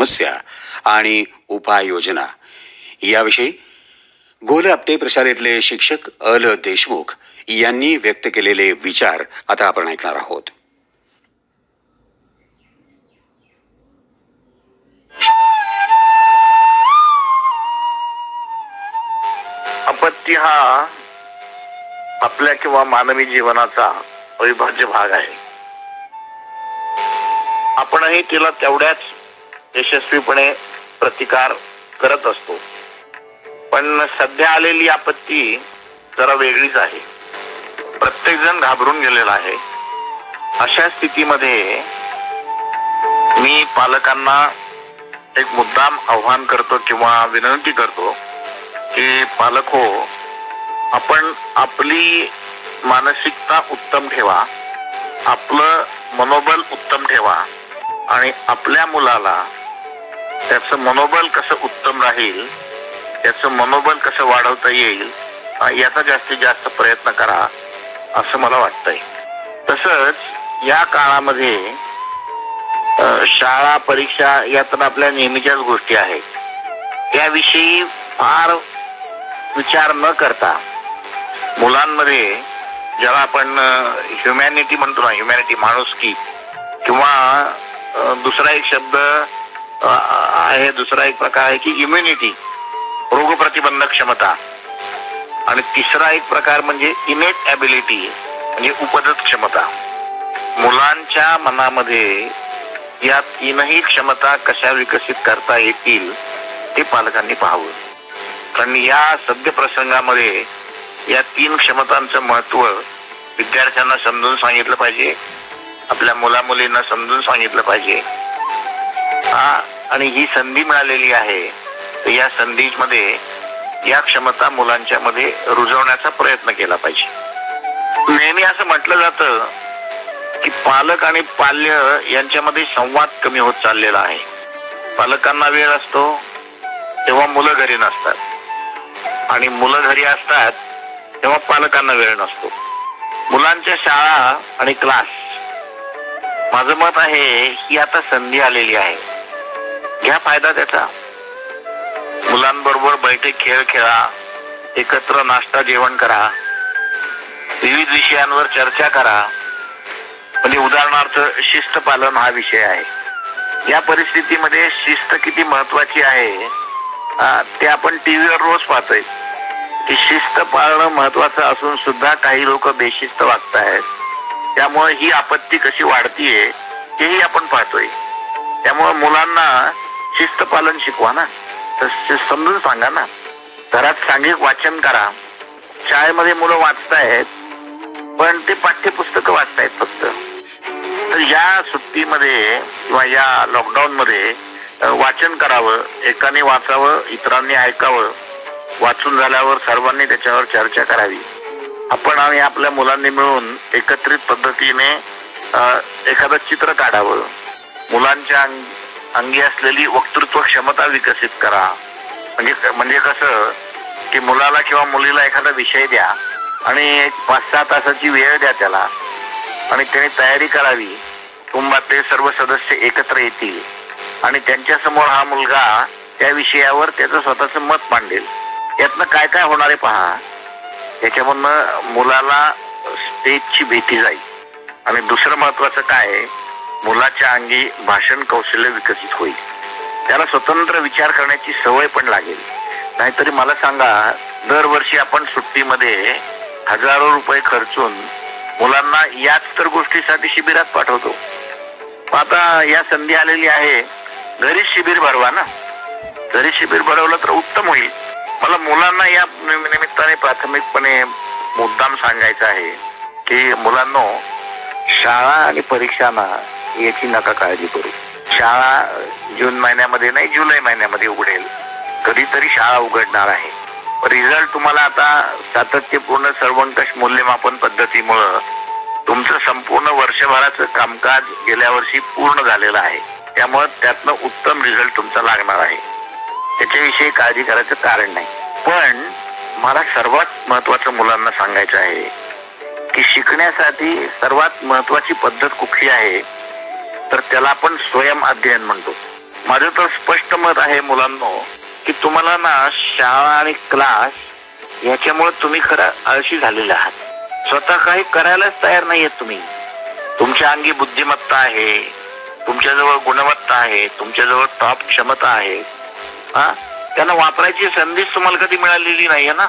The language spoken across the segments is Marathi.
समस्या आणि उपाययोजना याविषयी गोल आपटे प्रशालेतले शिक्षक अल देशमुख यांनी व्यक्त केलेले विचार आता आपण ऐकणार आहोत. अपत्य हा आपल्या किंवा मानवी जीवनाचा अविभाज्य भाग आहे. आपणही तिला तेवढ्याच यशस्वीपणे प्रतिकार करत असतो, पण सध्या आलेली आपत्ती जरा वेगळीच आहे. प्रत्येक जण घाबरून गेलेला आहे. अशा स्थितीमध्ये मी पालकांना एक मुद्दाम आव्हान करतो किंवा विनंती करतो की पालक हो, आपण आपली मानसिकता उत्तम ठेवा, आपलं मनोबल उत्तम ठेवा आणि आपल्या मुलाला त्याचं मनोबल कसं उत्तम राहील, त्याचं मनोबल कसं वाढवता येईल याचा जास्तीत जास्त प्रयत्न करा असं मला वाटतंय. तसंच या काळामध्ये शाळा, परीक्षा या तर आपल्या नेहमीच्याच गोष्टी आहेत. याविषयी फार विचार न करता मुलांमध्ये ज्याला आपण ह्युमॅनिटी म्हणतो ना, ह्युमॅनिटी माणुसकी किंवा दुसरा एक शब्द आहे, दुसरा एक प्रकार आहे की इम्युनिटी, रोगप्रतिबंधक क्षमता, आणि तिसरा एक प्रकार म्हणजे इनेट ॲबिलिटी म्हणजे उपजत क्षमता. मुलांच्या मनामध्ये या तीनही क्षमता कशा विकसित करता येतील ते पालकांनी पाहावं, कारण या सद्य प्रसंगामध्ये या तीन क्षमतांचं महत्त्व विद्यार्थ्यांना समजून सांगितलं पाहिजे, आपल्या मुलामुलींना समजून सांगितलं पाहिजे. आणि ही संधी मिळालेली आहे तर या संधीमध्ये या क्षमता मुलांच्या मध्ये रुजवण्याचा प्रयत्न केला पाहिजे. नेहमी असं म्हटलं जातं की पालक आणि पाल्य यांच्यामध्ये संवाद कमी होत चाललेला आहे. पालकांना वेळ असतो तेव्हा मुलं घरी नसतात आणि मुलं घरी असतात तेव्हा पालकांना वेळ नसतो. मुलांच्या शाळा आणि क्लास, माझं मत आहे ही आता संधी आलेली आहे, घ्या फायदा त्याचा. मुलांबरोबर बैठे खेळ खेळा, एकत्र नाश्ता जेवण करा, विविध विषयांवर चर्चा करा. म्हणजे उदाहरणार्थ शिस्त पालन हा विषय आहे. या परिस्थितीमध्ये शिस्त किती महत्वाची आहे ते आपण टीव्हीवर रोज पाहतोय की शिस्त पाळणं महत्वाचं असून सुद्धा काही लोक बेशिस्त वागतायत. त्यामुळे ही आपत्ती कशी वाढतीये हेही आपण पाहतोय. त्यामुळे मुलांना शिस्त पालन शिकवा ना, समजून सांगा ना. घरात सांघिक वाचन करा. शाळेमध्ये मुलं वाचतायत पण ते पाठ्यपुस्तकं वाचतायत फक्त. तर या सुट्टीमध्ये किंवा या लॉकडाऊन मध्ये वाचन करावं, एकाने वाचावं, इतरांनी ऐकावं, वाचून झाल्यावर सर्वांनी त्याच्यावर चर्चा करावी. आपण आणि आपल्या मुलांनी मिळून एकत्रित पद्धतीने एखादं चित्र काढावं. मुलांच्या अंगी असलेली वक्तृत्व क्षमता विकसित करा. म्हणजे कसं की मुलाला किंवा मुलीला एखादा विषय द्या आणि एक 5-6 तासाची वेळ द्या त्याला आणि त्याने तयारी करावी. कुटुंबातले सर्व सदस्य एकत्र येतील आणि त्यांच्यासमोर हा मुलगा त्या विषयावर त्याचं स्वतःचं मत मांडेल. यातनं काय काय होणार आहे पहा. याच्यामधनं मुलाला स्टेजची भीती जाईल. आणि दुसरं महत्वाचं काय आहे, मुलाच्या अंगी भाषण कौशल्य विकसित होईल. त्याला स्वतंत्र विचार करण्याची सवय पण लागेल. नाहीतरी मला सांगा, दरवर्षी आपण सुट्टीमध्ये हजारो रुपये खर्चून मुलांना याच तर गोष्टीसाठी शिबिरात पाठवतो. आता या संधी आलेली आहे, घरीच शिबिर भरवा ना. घरी शिबिर भरवलं तर उत्तम होईल. मला मुलांना या निमित्ताने प्राथमिकपणे मुद्दाम सांगायचं आहे की मुलांनो, शाळा आणि परीक्षांना याची नका काळजी करू. शाळा जून महिन्यामध्ये नाही, जुलै महिन्यामध्ये उघडेल. कधीतरी शाळा उघडणार आहे. रिझल्ट तुम्हाला आता सातत्यपूर्ण सर्वंकष मूल्यमापन पद्धतीमुळं तुमचं संपूर्ण वर्षभराचं कामकाज गेल्या वर्षी पूर्ण झालेलं आहे. त्यामुळे त्यातनं उत्तम रिझल्ट तुमचा लागणार आहे. त्याच्याविषयी काळजी करायचं कारण नाही. पण मला सर्वात महत्वाचं मुलांना सांगायचं आहे की शिकण्यासाठी सर्वात महत्वाची पद्धत कुठली आहे तर त्याला आपण स्वयं अध्ययन म्हणतो. माझं तर स्पष्ट मत आहे मुलांनो की तुम्हाला ना शाळा आणि क्लास याच्यामुळे तुम्ही खरं आळशी झालेला आहात. स्वतः काही करायलाच तयार नाही आहेत तुम्ही. तुमच्या अंगी बुद्धिमत्ता आहे, तुमच्याजवळ गुणवत्ता आहे, तुमच्याजवळ टॉप क्षमता आहे, त्यांना वापरायची संधी तुम्हाला कधी मिळालेली नाही आहे ना.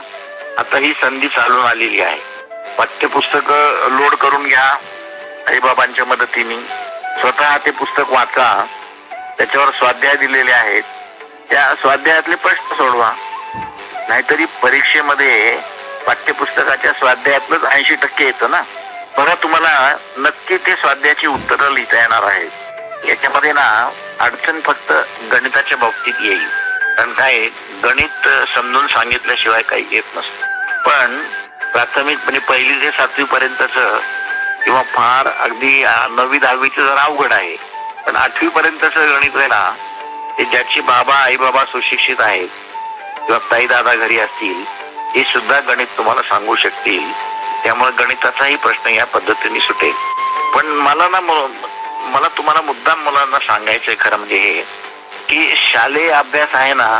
आता ही संधी चालून आलेली आहे. पाठ्यपुस्तक लोड करून घ्या आईबाबांच्या मदतीने, स्वतः ते पुस्तक वाचा, त्याच्यावर स्वाध्याय दिलेले आहेत, त्या स्वाध्यायातले प्रश्न सोडवा. नाहीतरी परीक्षेमध्ये पाठ्यपुस्तकाच्या स्वाध्यायातलंच 80% येतं ना. बघा तुम्हाला नक्की ते स्वाध्यायाची उत्तरं लिहिता येणार आहेत. याच्यामध्ये ना अडचण फक्त गणिताच्या बाबतीत येईल, कारण काय गणित समजून सांगितल्याशिवाय काही येत नसतं. पण प्राथमिक म्हणजे 1 ते 7वी पर्यंतचं किंवा फार अगदी 9वी 10वीचं जरा अवघड आहे, पण 8वी पर्यंतचं गणित आहे ना ते ज्याची आई बाबा सुशिक्षित आहेत किंवा ताई दादा घरी असतील हे सुद्धा गणित तुम्हाला सांगू शकतील. त्यामुळे गणिताचाही प्रश्न या पद्धतीने सुटेल. पण मला तुम्हाला मुद्दाम मुलांना सांगायचंय खरं म्हणजे हे की शालेय अभ्यास आहे ना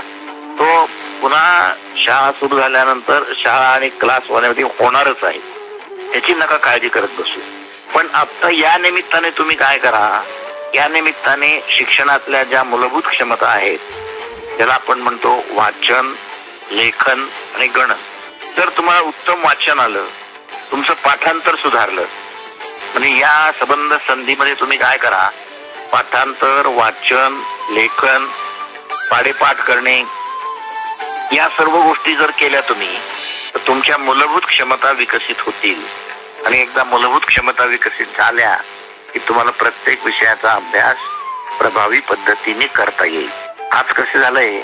तो पुन्हा शाळा सुरू झाल्यानंतर शाळा आणि क्लास वाल्यामध्ये होणारच आहे, याची नका काळजी करत बसू. पण आता या निमित्ताने तुम्ही काय करा, या निमित्ताने शिक्षणातल्या ज्या मूलभूत क्षमता आहेत त्याला आपण म्हणतो वाचन, लेखन आणि गणन. जर तुम्हाला उत्तम वाचन आलं, तुमचं पाठांतर सुधारलं, म्हणजे या संबंध संधीमध्ये तुम्ही काय करा, पाठांतर, वाचन, लेखन, पाडेपाठ करणे या सर्व गोष्टी जर केल्या तुम्ही तर तुमच्या मूलभूत क्षमता विकसित होतील. आणि एकदा मूलभूत क्षमता विकसित झाल्या की तुम्हाला प्रत्येक विषयाचा अभ्यास प्रभावी पद्धतीने करता येईल. आज कसं झालंय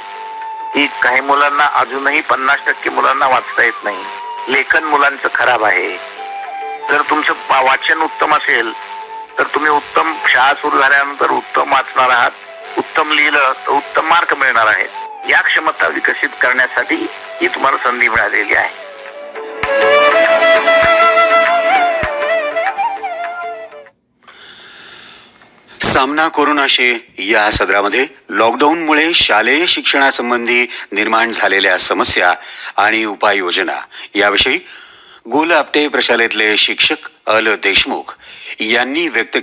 की काही मुलांना अजूनही 50% मुलांना वाचता येत नाही. लेखन मुलांचं खराब आहे. जर तुमचं वाचन उत्तम असेल तर तुम्ही उत्तम शाळा सुरू झाल्यानंतर उत्तम वाचणार आहात, उत्तम लिहिलं तर उत्तम मार्क मिळणार आहेत. या क्षमता विकसित करण्यासाठी ही तुम्हाला संधी मिळालेली आहे. सामना कोरोनाशी या सदरामध्ये लॉकडाऊनमुळे शालेय शिक्षणासंबंधी निर्माण झालेल्या समस्या आणि उपाययोजना याविषयी गोल आपटे प्रशालेतले शिक्षक अल देशमुख यांनी व्यक्त